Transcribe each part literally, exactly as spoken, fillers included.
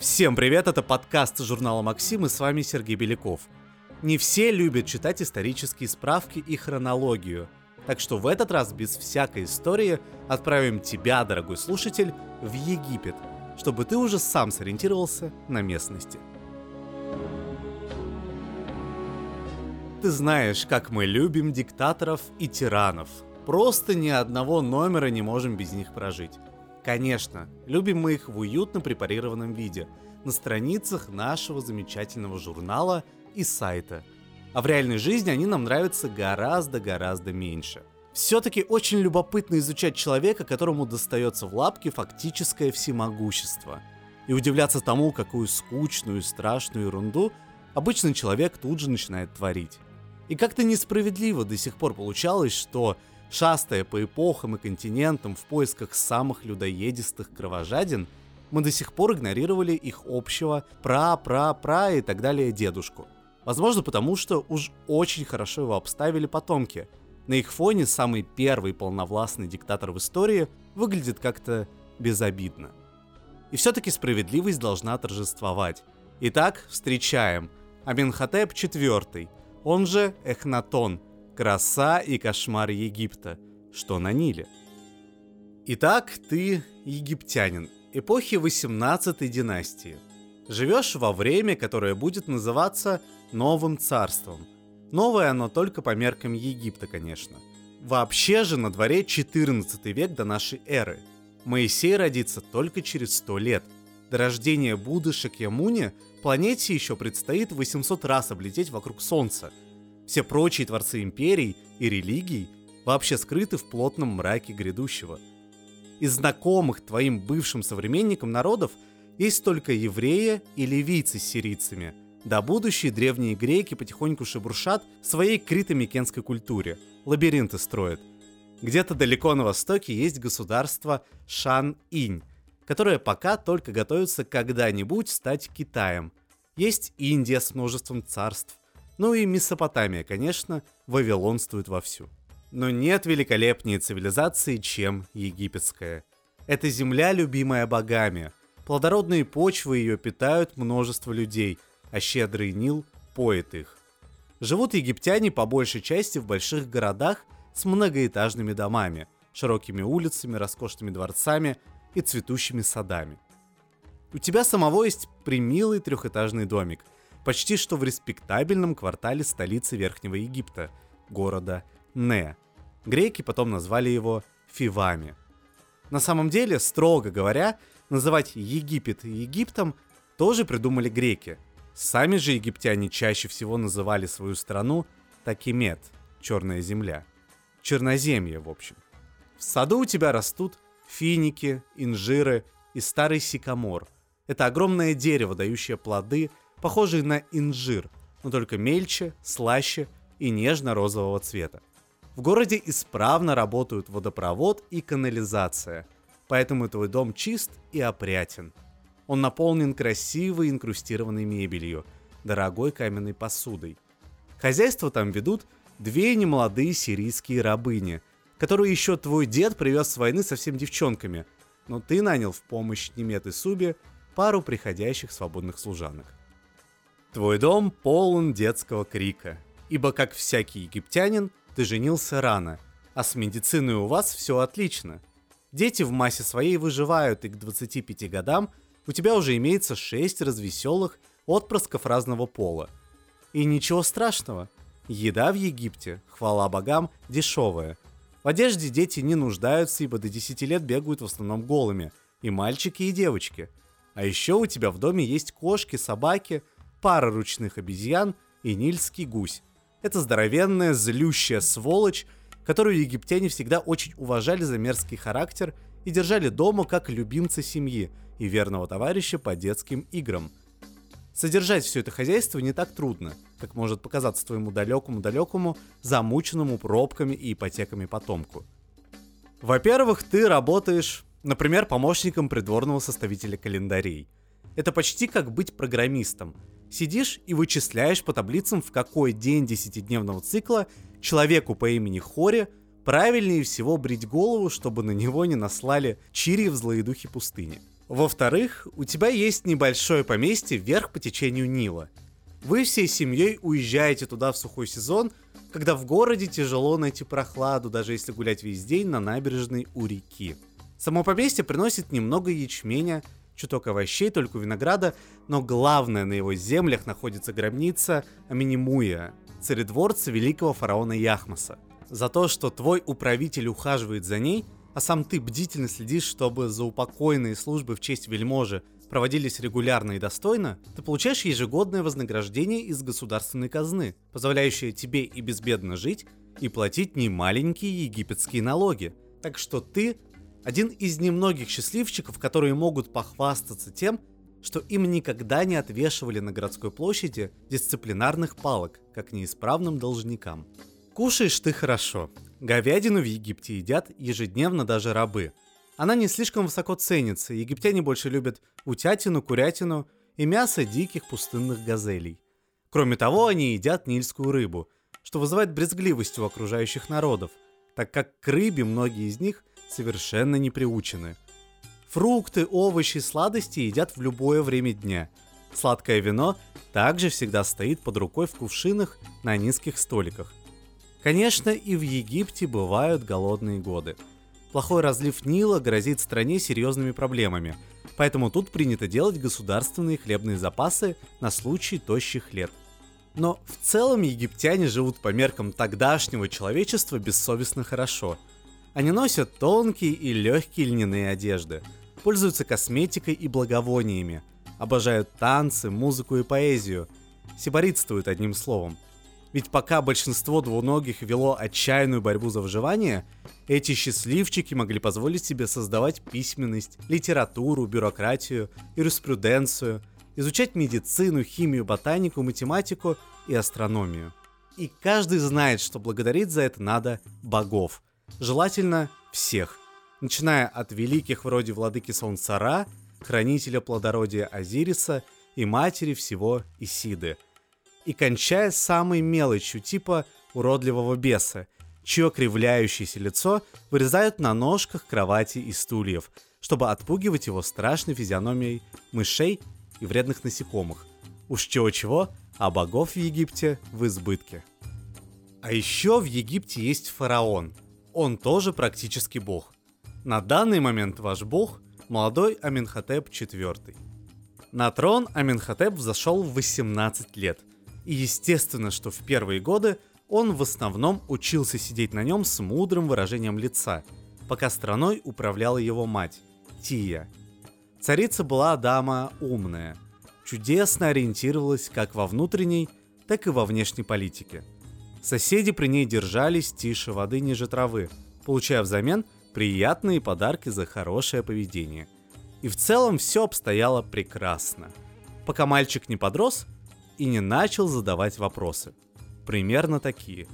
Всем привет, это подкаст журнала «Максим» и с вами Сергей Беляков. Не все любят читать исторические справки и хронологию, так что в этот раз без всякой истории отправим тебя, дорогой слушатель, в Египет, чтобы ты уже сам сориентировался на местности. Ты знаешь, как мы любим диктаторов и тиранов. Просто ни одного номера не можем без них прожить. Конечно, любим мы их в уютно препарированном виде, на страницах нашего замечательного журнала и сайта. А в реальной жизни они нам нравятся гораздо-гораздо меньше. Все-таки очень любопытно изучать человека, которому достается в лапки фактическое всемогущество. И удивляться тому, какую скучную и страшную ерунду обычный человек тут же начинает творить. И как-то несправедливо до сих пор получалось, что... шастая по эпохам и континентам в поисках самых людоедистых кровожадин, мы до сих пор игнорировали их общего пра-пра-пра и так далее дедушку. Возможно, потому что уж очень хорошо его обставили потомки. На их фоне самый первый полновластный диктатор в истории выглядит как-то безобидно. И все-таки справедливость должна торжествовать. Итак, встречаем. Аменхотеп четвёртый, он же Эхнатон. Краса и кошмар Египта, что на Ниле. Итак, ты египтянин эпохи восемнадцатой династии. Живешь во время, которое будет называться Новым Царством. Новое оно только по меркам Египта, конечно. Вообще же на дворе четырнадцатый век до нашей эры. Моисей родится только через сто лет. До рождения Будды Шакьямуни планете еще предстоит восемьсот раз облететь вокруг Солнца. Все прочие творцы империй и религий вообще скрыты в плотном мраке грядущего. Из знакомых твоим бывшим современникам народов есть только евреи и ливийцы с сирийцами, да будущие древние греки потихоньку шебуршат в своей крито-микенской культуре, лабиринты строят. Где-то далеко на востоке есть государство Шан-Инь, которое пока только готовится когда-нибудь стать Китаем. Есть Индия с множеством царств. Ну и Месопотамия, конечно, вавилонствует вовсю. Но нет великолепнее цивилизации, чем египетская. Это земля, любимая богами. Плодородные почвы ее питают множество людей, а щедрый Нил поет их. Живут египтяне по большей части в больших городах с многоэтажными домами, широкими улицами, роскошными дворцами и цветущими садами. У тебя самого есть примилый трехэтажный домик, почти что в респектабельном квартале столицы Верхнего Египта, города Не. Греки потом назвали его Фивами. На самом деле, строго говоря, называть Египет Египтом тоже придумали греки. Сами же египтяне чаще всего называли свою страну Такимет, черная земля. Черноземье, в общем. В саду у тебя растут финики, инжиры и старый сикамор. Это огромное дерево, дающее плоды, похожие на инжир, но только мельче, слаще и нежно-розового цвета. В городе исправно работают водопровод и канализация, поэтому твой дом чист и опрятен. Он наполнен красивой инкрустированной мебелью, дорогой каменной посудой. Хозяйство там ведут две немолодые сирийские рабыни, которые еще твой дед привез с войны совсем девчонками, но ты нанял в помощь Немет и Субе пару приходящих свободных служанок. Твой дом полон детского крика, ибо, как всякий египтянин, ты женился рано, а с медициной у вас все отлично. Дети в массе своей выживают, и к двадцати пяти годам у тебя уже имеется шесть развеселых отпрысков разного пола. И ничего страшного, еда в Египте, хвала богам, дешевая. В одежде дети не нуждаются, ибо до десяти лет бегают в основном голыми, и мальчики, и девочки. А еще у тебя в доме есть кошки, собаки, пара ручных обезьян и нильский гусь. Это здоровенная, злющая сволочь, которую египтяне всегда очень уважали за мерзкий характер и держали дома как любимца семьи и верного товарища по детским играм. Содержать все это хозяйство не так трудно, как может показаться твоему далекому-далекому, замученному пробками и ипотеками потомку. Во-первых, ты работаешь, например, помощником придворного составителя календарей. Это почти как быть программистом. Сидишь и вычисляешь по таблицам, в какой день десятидневного цикла человеку по имени Хоре правильнее всего брить голову, чтобы на него не наслали чири в злые духи пустыни. Во-вторых, у тебя есть небольшое поместье вверх по течению Нила. Вы всей семьей уезжаете туда в сухой сезон, когда в городе тяжело найти прохладу, даже если гулять весь день на набережной у реки. Само поместье приносит немного ячменя, чуток овощей, только винограда, но главное, на его землях находится гробница Аминимуя, царедворца великого фараона Яхмоса. За то, что твой управитель ухаживает за ней, а сам ты бдительно следишь, чтобы заупокойные службы в честь вельможи проводились регулярно и достойно, ты получаешь ежегодное вознаграждение из государственной казны, позволяющее тебе и безбедно жить, и платить немаленькие египетские налоги. Так что ты один из немногих счастливчиков, которые могут похвастаться тем, что им никогда не отвешивали на городской площади дисциплинарных палок, как неисправным должникам. Кушаешь ты хорошо. Говядину в Египте едят ежедневно даже рабы. Она не слишком высоко ценится, египтяне больше любят утятину, курятину и мясо диких пустынных газелей. Кроме того, они едят нильскую рыбу, что вызывает брезгливость у окружающих народов, так как к рыбе многие из них совершенно не приучены. Фрукты, овощи, сладости едят в любое время дня. Сладкое вино также всегда стоит под рукой в кувшинах на низких столиках. Конечно, и в Египте бывают голодные годы. Плохой разлив Нила грозит стране серьезными проблемами, поэтому тут принято делать государственные хлебные запасы на случай тощих лет. Но в целом египтяне живут по меркам тогдашнего человечества бессовестно хорошо. Они носят тонкие и легкие льняные одежды, пользуются косметикой и благовониями, обожают танцы, музыку и поэзию, сиборитствуют одним словом. Ведь пока большинство двуногих вело отчаянную борьбу за выживание, эти счастливчики могли позволить себе создавать письменность, литературу, бюрократию, юриспруденцию, изучать медицину, химию, ботанику, математику и астрономию. И каждый знает, что благодарить за это надо богов. Желательно всех. Начиная от великих вроде владыки солнца Ра, хранителя плодородия Осириса и матери всего Исиды. И кончая самой мелочью, типа уродливого беса, чье кривляющееся лицо вырезают на ножках кровати и стульев, чтобы отпугивать его страшной физиономией мышей и вредных насекомых. Уж чего-чего, а богов в Египте в избытке. А еще в Египте есть фараон. Он тоже практически бог. На данный момент ваш бог – молодой Аменхотеп четвёртый. На трон Аменхотеп взошел в восемнадцать лет. И естественно, что в первые годы он в основном учился сидеть на нем с мудрым выражением лица, пока страной управляла его мать, Тия. Царица была дама умная, чудесно ориентировалась как во внутренней, так и во внешней политике. Соседи при ней держались тише воды ниже травы, получая взамен приятные подарки за хорошее поведение. И в целом все обстояло прекрасно, пока мальчик не подрос и не начал задавать вопросы. Примерно такие.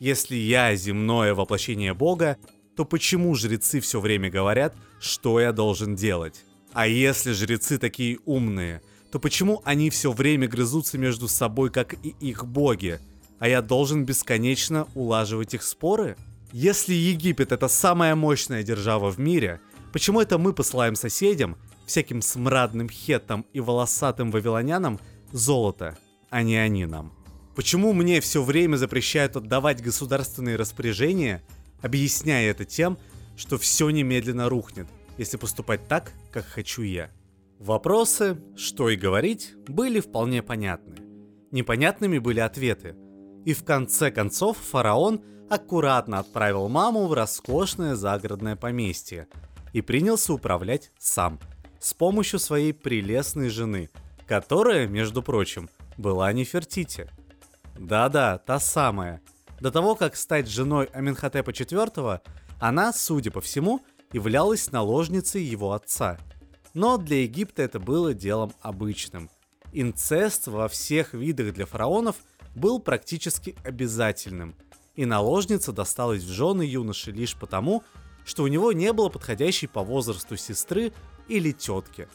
Если я земное воплощение Бога, то почему жрецы все время говорят, что я должен делать? А если жрецы такие умные, то почему они все время грызутся между собой, как и их боги, а я должен бесконечно улаживать их споры? Если Египет — это самая мощная держава в мире, почему это мы посылаем соседям, всяким смрадным хеттам и волосатым вавилонянам, золото, а не они нам? Почему мне все время запрещают отдавать государственные распоряжения, объясняя это тем, что все немедленно рухнет, если поступать так, как хочу я? Вопросы, что и говорить, были вполне понятны. Непонятными были ответы. И в конце концов фараон аккуратно отправил маму в роскошное загородное поместье и принялся управлять сам, с помощью своей прелестной жены, которая, между прочим, была Нефертити. Да-да, та самая. До того, как стать женой Аменхотепа четвёртого, она, судя по всему, являлась наложницей его отца. Но для Египта это было делом обычным. Инцест во всех видах для фараонов был практически обязательным, и наложница досталась в жены юноше лишь потому, что у него не было подходящей по возрасту сестры или тетки.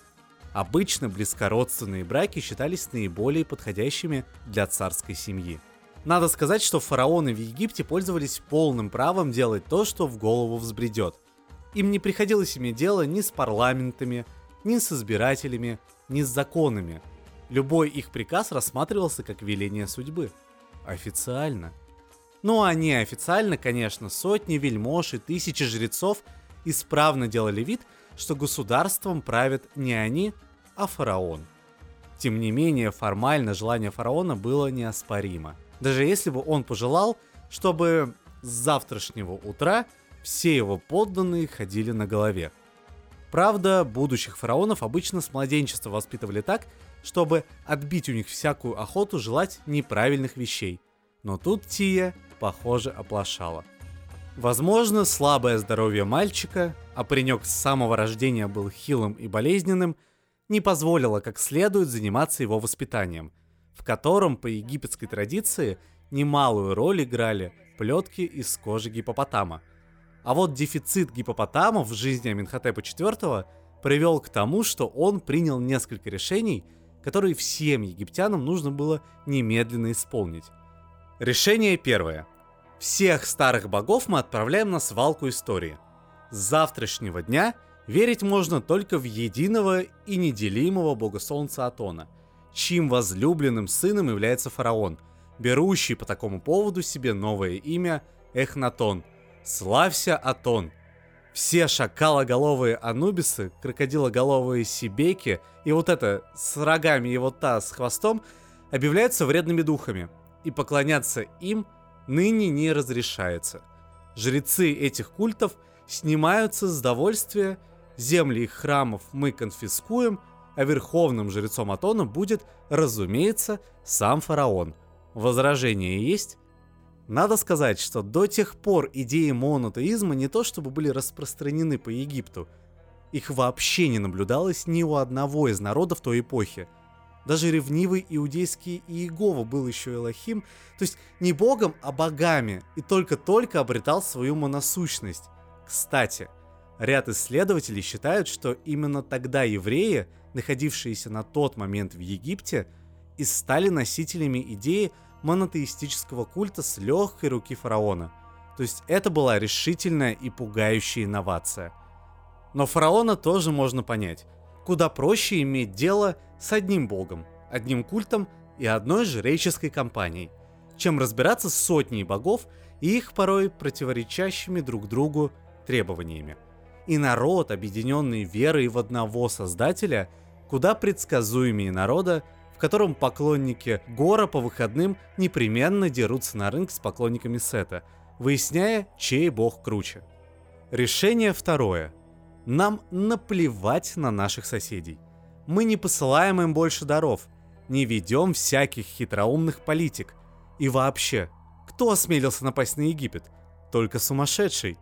Обычно близкородственные браки считались наиболее подходящими для царской семьи. Надо сказать, что фараоны в Египте пользовались полным правом делать то, что в голову взбредет. Им не приходилось иметь дело ни с парламентами, ни с избирателями, ни с законами. Любой их приказ рассматривался как веление судьбы. Официально. Ну а неофициально, конечно, сотни вельмож и тысячи жрецов исправно делали вид, что государством правят не они, а фараон. Тем не менее, формально желание фараона было неоспоримо. Даже если бы он пожелал, чтобы с завтрашнего утра все его подданные ходили на голове. Правда, будущих фараонов обычно с младенчества воспитывали так, чтобы отбить у них всякую охоту желать неправильных вещей. Но тут Тия, похоже, оплошала. Возможно, слабое здоровье мальчика, а паренек с самого рождения был хилым и болезненным, не позволило как следует заниматься его воспитанием, в котором, по египетской традиции, немалую роль играли плетки из кожи гиппопотама. А вот дефицит гиппопотамов в жизни Аменхотепа четвёртого привел к тому, что он принял несколько решений, которые всем египтянам нужно было немедленно исполнить. Решение первое. Всех старых богов мы отправляем на свалку истории. С завтрашнего дня верить можно только в единого и неделимого бога солнца Атона, чьим возлюбленным сыном является фараон, берущий по такому поводу себе новое имя Эхнатон. Славься, Атон! Все шакалоголовые анубисы, крокодилоголовые себеки и вот это с рогами и вот та с хвостом объявляются вредными духами, и поклоняться им ныне не разрешается. Жрецы этих культов снимаются с довольствия, земли их храмов мы конфискуем, а верховным жрецом Атона будет, разумеется, сам фараон. Возражения есть? Надо сказать, что до тех пор идеи монотеизма не то чтобы были распространены по Египту, их вообще не наблюдалось ни у одного из народов той эпохи. Даже ревнивый иудейский Иегова был еще Элохим, то есть не богом, а богами, и только-только обретал свою моносущность. Кстати, ряд исследователей считают, что именно тогда евреи, находившиеся на тот момент в Египте, и стали носителями идеи монотеистического культа с легкой руки фараона. То есть это была решительная и пугающая инновация. Но фараона тоже можно понять. Куда проще иметь дело с одним богом, одним культом и одной жреческой компанией, чем разбираться с сотней богов и их порой противоречащими друг другу требованиями. И народ, объединенный верой в одного создателя, куда предсказуемее народа, в котором поклонники Гора по выходным непременно дерутся на рынке с поклонниками Сета, выясняя, чей бог круче. Решение второе. Нам наплевать на наших соседей. Мы не посылаем им больше даров, не ведем всяких хитроумных политик. И вообще, кто осмелился напасть на Египет? Только сумасшедший.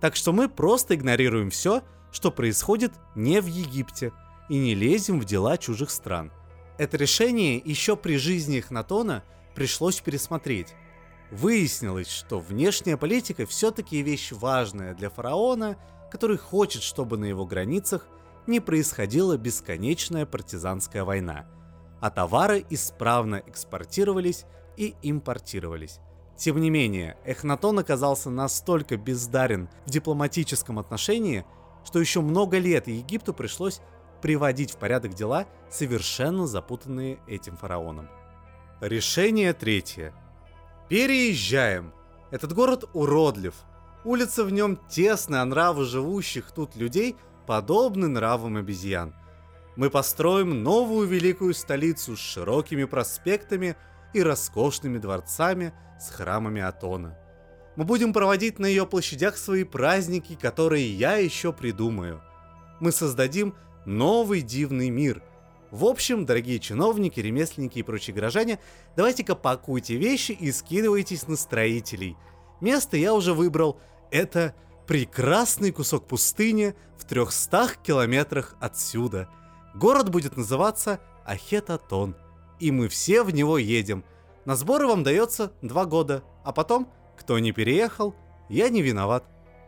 Так что мы просто игнорируем все, что происходит не в Египте, и не лезем в дела чужих стран. Это решение еще при жизни Эхнатона пришлось пересмотреть. Выяснилось, что внешняя политика все-таки вещь важная для фараона, который хочет, чтобы на его границах не происходила бесконечная партизанская война, а товары исправно экспортировались и импортировались. Тем не менее, Эхнатон оказался настолько бездарен в дипломатическом отношении, что еще много лет Египту пришлось приводить в порядок дела, совершенно запутанные этим фараоном. Решение третье. Переезжаем. Этот город уродлив. Улицы в нем тесны, а нравы живущих тут людей подобны нравам обезьян. Мы построим новую великую столицу с широкими проспектами и роскошными дворцами с храмами Атона. Мы будем проводить на ее площадях свои праздники, которые я еще придумаю. Мы создадим новый дивный мир. В общем, дорогие чиновники, ремесленники и прочие горожане, давайте-ка пакуйте вещи и скидывайтесь на строителей. Место я уже выбрал. Это прекрасный кусок пустыни в трехстах километрах отсюда. Город будет называться Ахетатон. И мы все в него едем. На сборы вам дается два года. А потом, кто не переехал, я не виноват.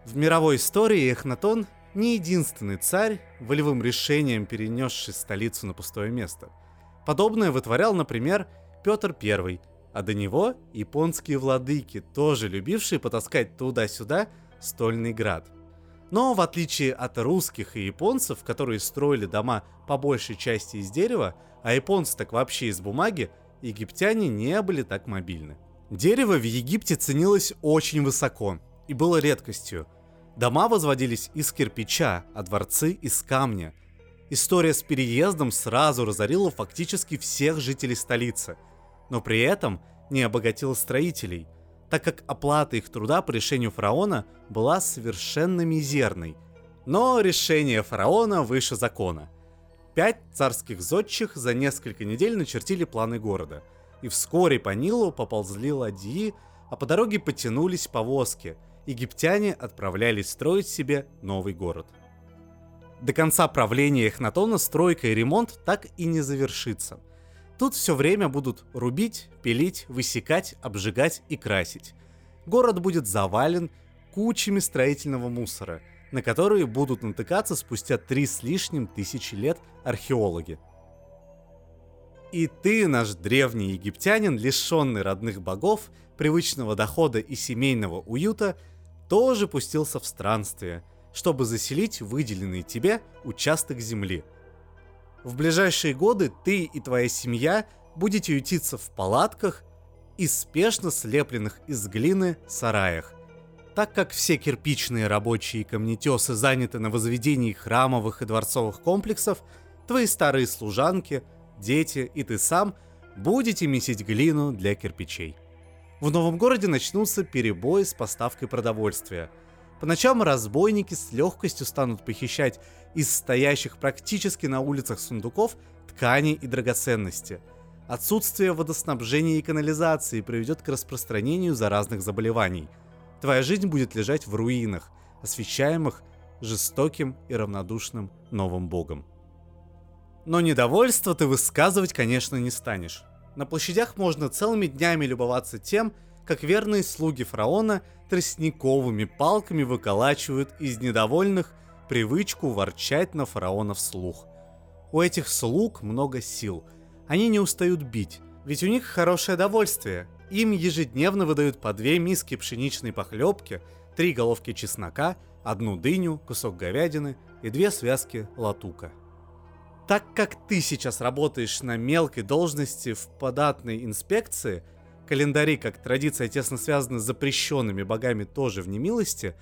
В мировой истории Эхнатон не единственный царь, волевым решением перенесший столицу на пустое место. Подобное вытворял, например, Петр Первый, а до него японские владыки, тоже любившие потаскать туда-сюда стольный град. Но в отличие от русских и японцев, которые строили дома по большей части из дерева, а японцы так вообще из бумаги, египтяне не были так мобильны. Дерево в Египте ценилось очень высоко и было редкостью. Дома возводились из кирпича, а дворцы из камня. История с переездом сразу разорила фактически всех жителей столицы, но при этом не обогатила строителей, так как оплата их труда по решению фараона была совершенно мизерной. Но решение фараона выше закона. Пять царских зодчих за несколько недель начертили планы города, и вскоре по Нилу поползли ладьи, а по дороге потянулись повозки. Египтяне отправлялись строить себе новый город. До конца правления Эхнатона стройка и ремонт так и не завершится. Тут все время будут рубить, пилить, высекать, обжигать и красить. Город будет завален кучами строительного мусора, на которые будут натыкаться спустя три с лишним тысячи лет археологи. И ты, наш древний египтянин, лишенный родных богов, привычного дохода и семейного уюта, тоже пустился в странствие, чтобы заселить выделенный тебе участок земли. В ближайшие годы ты и твоя семья будете ютиться в палатках и спешно слепленных из глины сараях. Так как все кирпичные рабочие и камнетесы заняты на возведении храмовых и дворцовых комплексов, твои старые служанки, дети и ты сам будете месить глину для кирпичей. В новом городе начнутся перебои с поставкой продовольствия. По ночам разбойники с легкостью станут похищать из стоящих практически на улицах сундуков ткани и драгоценности. Отсутствие водоснабжения и канализации приведет к распространению заразных заболеваний. Твоя жизнь будет лежать в руинах, освещаемых жестоким и равнодушным новым богом. Но недовольство ты высказывать, конечно, не станешь. На площадях можно целыми днями любоваться тем, как верные слуги фараона тростниковыми палками выколачивают из недовольных привычку ворчать на фараона вслух. У этих слуг много сил, они не устают бить, ведь у них хорошее довольствие. Им ежедневно выдают по две миски пшеничной похлебки, три головки чеснока, одну дыню, кусок говядины и две связки латука. Так как ты сейчас работаешь на мелкой должности в податной инспекции, календари, как традиция, тесно связаны с запрещенными богами тоже в немилости,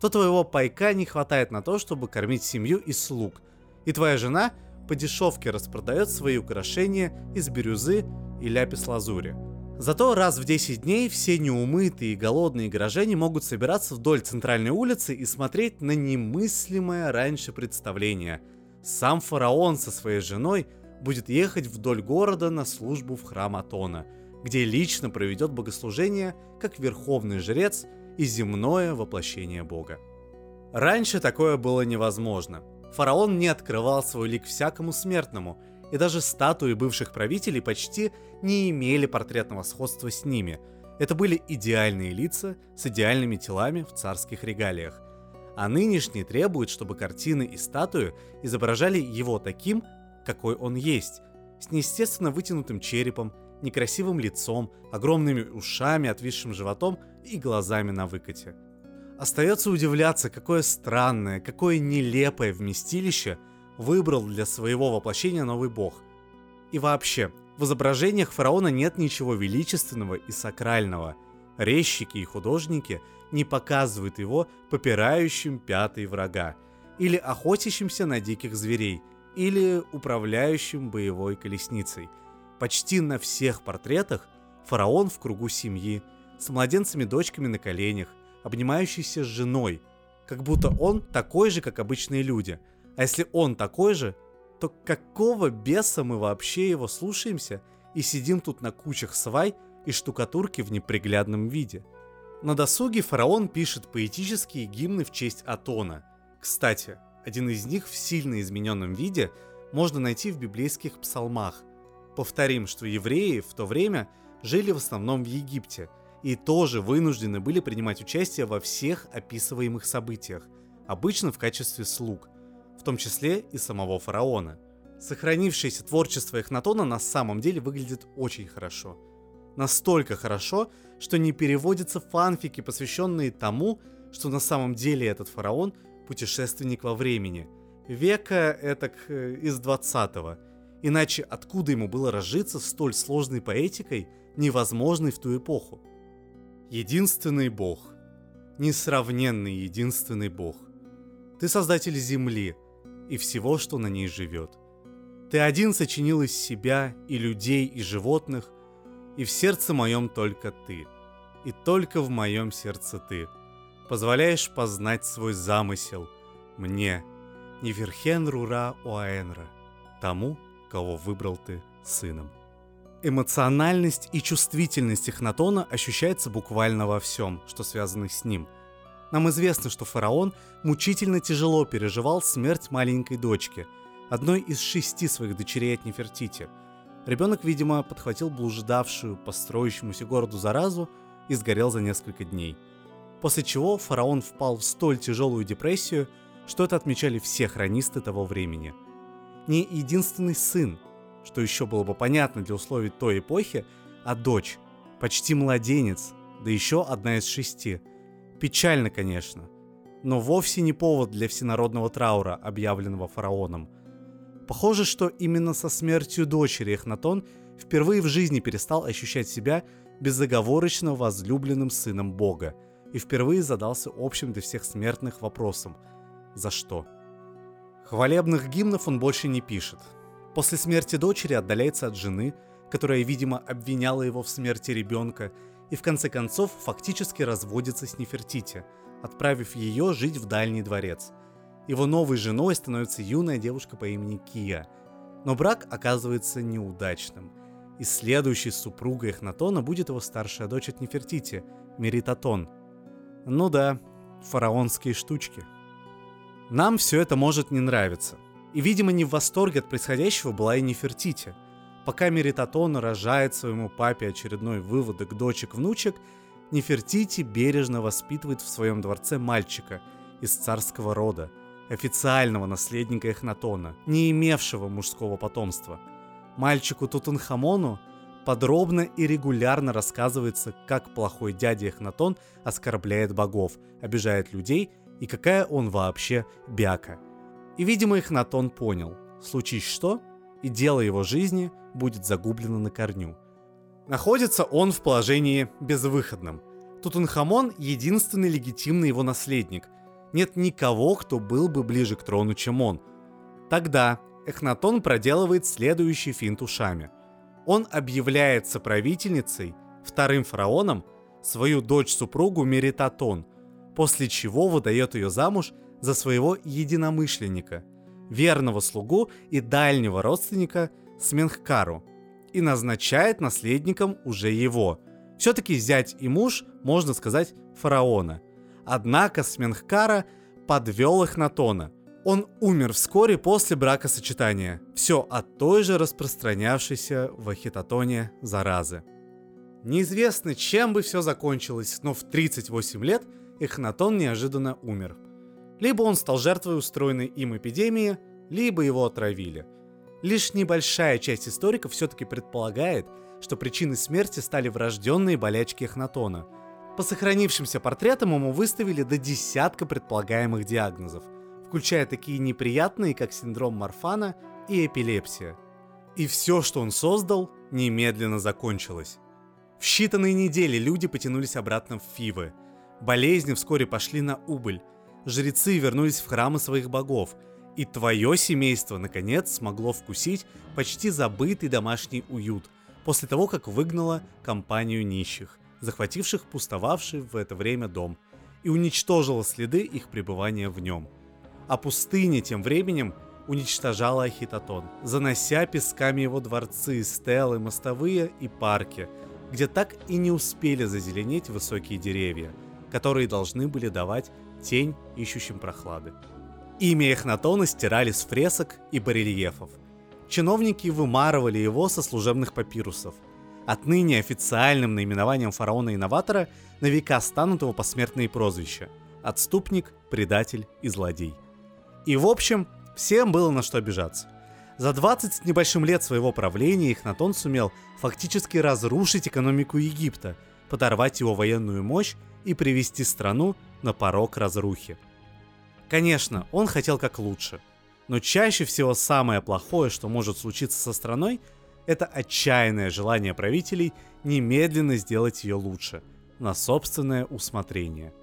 то твоего пайка не хватает на то, чтобы кормить семью и слуг, и твоя жена по дешевке распродает свои украшения из бирюзы и ляпис-лазури. Зато раз в десять дней все неумытые и голодные горожане могут собираться вдоль центральной улицы и смотреть на немыслимое раньше представление. Сам фараон со своей женой будет ехать вдоль города на службу в храм Атона, где лично проведет богослужение как верховный жрец и земное воплощение бога. Раньше такое было невозможно. Фараон не открывал свой лик всякому смертному, и даже статуи бывших правителей почти не имели портретного сходства с ними. Это были идеальные лица с идеальными телами в царских регалиях. А нынешний требует, чтобы картины и статуи изображали его таким, какой он есть, с неестественно вытянутым черепом, некрасивым лицом, огромными ушами, отвисшим животом и глазами на выкате. Остается удивляться, какое странное, какое нелепое вместилище выбрал для своего воплощения новый бог. И вообще, в изображениях фараона нет ничего величественного и сакрального. Резчики и художники не показывают его попирающим пятый врага, или охотящимся на диких зверей, или управляющим боевой колесницей. Почти на всех портретах фараон в кругу семьи, с младенцами-дочками на коленях, обнимающийся с женой, как будто он такой же, как обычные люди. А если он такой же, то какого беса мы вообще его слушаемся и сидим тут на кучах свай и штукатурки в неприглядном виде? На досуге фараон пишет поэтические гимны в честь Атона. Кстати, один из них в сильно измененном виде можно найти в библейских псалмах. Повторим, что евреи в то время жили в основном в Египте и тоже вынуждены были принимать участие во всех описываемых событиях, обычно в качестве слуг, в том числе и самого фараона. Сохранившееся творчество Эхнатона на самом деле выглядит очень хорошо. Настолько хорошо, что не переводятся фанфики, посвященные тому, что на самом деле этот фараон путешественник во времени. Века этак из двадцатого. Иначе откуда ему было разжиться столь сложной поэтикой, невозможной в ту эпоху? Единственный Бог. Несравненный единственный Бог. Ты создатель земли и всего, что на ней живет. Ты один сочинил из себя и людей, и животных, и в сердце моем только ты, и только в моем сердце ты. Позволяешь познать свой замысел мне, Неферхенру Ра Оаэнра, тому, кого выбрал ты сыном. Эмоциональность и чувствительность Эхнатона ощущается буквально во всем, что связано с ним. Нам известно, что фараон мучительно тяжело переживал смерть маленькой дочки, одной из шести своих дочерей от Нефертити. Ребенок, видимо, подхватил блуждавшую по строящемуся городу заразу и сгорел за несколько дней. После чего фараон впал в столь тяжелую депрессию, что это отмечали все хронисты того времени. Не единственный сын, что еще было бы понятно для условий той эпохи, а дочь, почти младенец, да еще одна из шести. Печально, конечно, но вовсе не повод для всенародного траура, объявленного фараоном. Похоже, что именно со смертью дочери Эхнатон впервые в жизни перестал ощущать себя безоговорочно возлюбленным сыном Бога и впервые задался общим для всех смертных вопросом «За что?». Хвалебных гимнов он больше не пишет. После смерти дочери отдаляется от жены, которая, видимо, обвиняла его в смерти ребенка, и в конце концов фактически разводится с Нефертити, отправив ее жить в дальний дворец. Его новой женой становится юная девушка по имени Кия. Но брак оказывается неудачным. И следующей супругой Эхнатона будет его старшая дочь от Нефертити, Меритатон. Ну да, фараонские штучки. Нам все это может не нравиться. И, видимо, не в восторге от происходящего была и Нефертити. Пока Меритатон рожает своему папе очередной выводок дочек-внучек, Нефертити бережно воспитывает в своем дворце мальчика из царского рода, официального наследника Эхнатона, не имевшего мужского потомства. Мальчику Тутанхамону подробно и регулярно рассказывается, как плохой дядя Эхнатон оскорбляет богов, обижает людей и какая он вообще бяка. И, видимо, Эхнатон понял, случись что, и дело его жизни будет загублено на корню. Находится он в положении безвыходном. Тутанхамон — единственный легитимный его наследник. Нет никого, кто был бы ближе к трону, чем он. Тогда Эхнатон проделывает следующий финт ушами. Он объявляется правительницей, вторым фараоном, свою дочь-супругу Меритатон, после чего выдает ее замуж за своего единомышленника, верного слугу и дальнего родственника Сменхкару, и назначает наследником уже его. Все-таки зять и муж, можно сказать, фараона. Однако Сменхкара подвел Эхнатона. Он умер вскоре после бракосочетания. Все от той же распространявшейся в Ахетатоне заразы. Неизвестно, чем бы все закончилось, но в тридцать восемь лет Эхнатон неожиданно умер. Либо он стал жертвой устроенной им эпидемии, либо его отравили. Лишь небольшая часть историков все-таки предполагает, что причиной смерти стали врожденные болячки Эхнатона. По сохранившимся портретам ему выставили до десятка предполагаемых диагнозов, включая такие неприятные, как синдром Марфана и эпилепсия. И все, что он создал, немедленно закончилось. В считанные недели люди потянулись обратно в Фивы. Болезни вскоре пошли на убыль. Жрецы вернулись в храмы своих богов, и твое семейство, наконец, смогло вкусить почти забытый домашний уют после того, как выгнало компанию нищих, захвативших пустовавший в это время дом, и уничтожило следы их пребывания в нем. А пустыня тем временем уничтожала Ахетатон, занося песками его дворцы, стелы, мостовые и парки, где так и не успели зазеленеть высокие деревья, которые должны были давать тень ищущим прохлады. Имя Эхнатона стирали с фресок и барельефов. Чиновники вымарывали его со служебных папирусов. Отныне официальным наименованием фараона-инноватора на века станут его посмертные прозвища – отступник, предатель и злодей. И в общем, всем было на что обижаться. За двадцать с небольшим лет своего правления Эхнатон сумел фактически разрушить экономику Египта, подорвать его военную мощь и привести страну на порог разрухи. Конечно, он хотел как лучше, но чаще всего самое плохое, что может случиться со страной, это отчаянное желание правителей немедленно сделать ее лучше, на собственное усмотрение.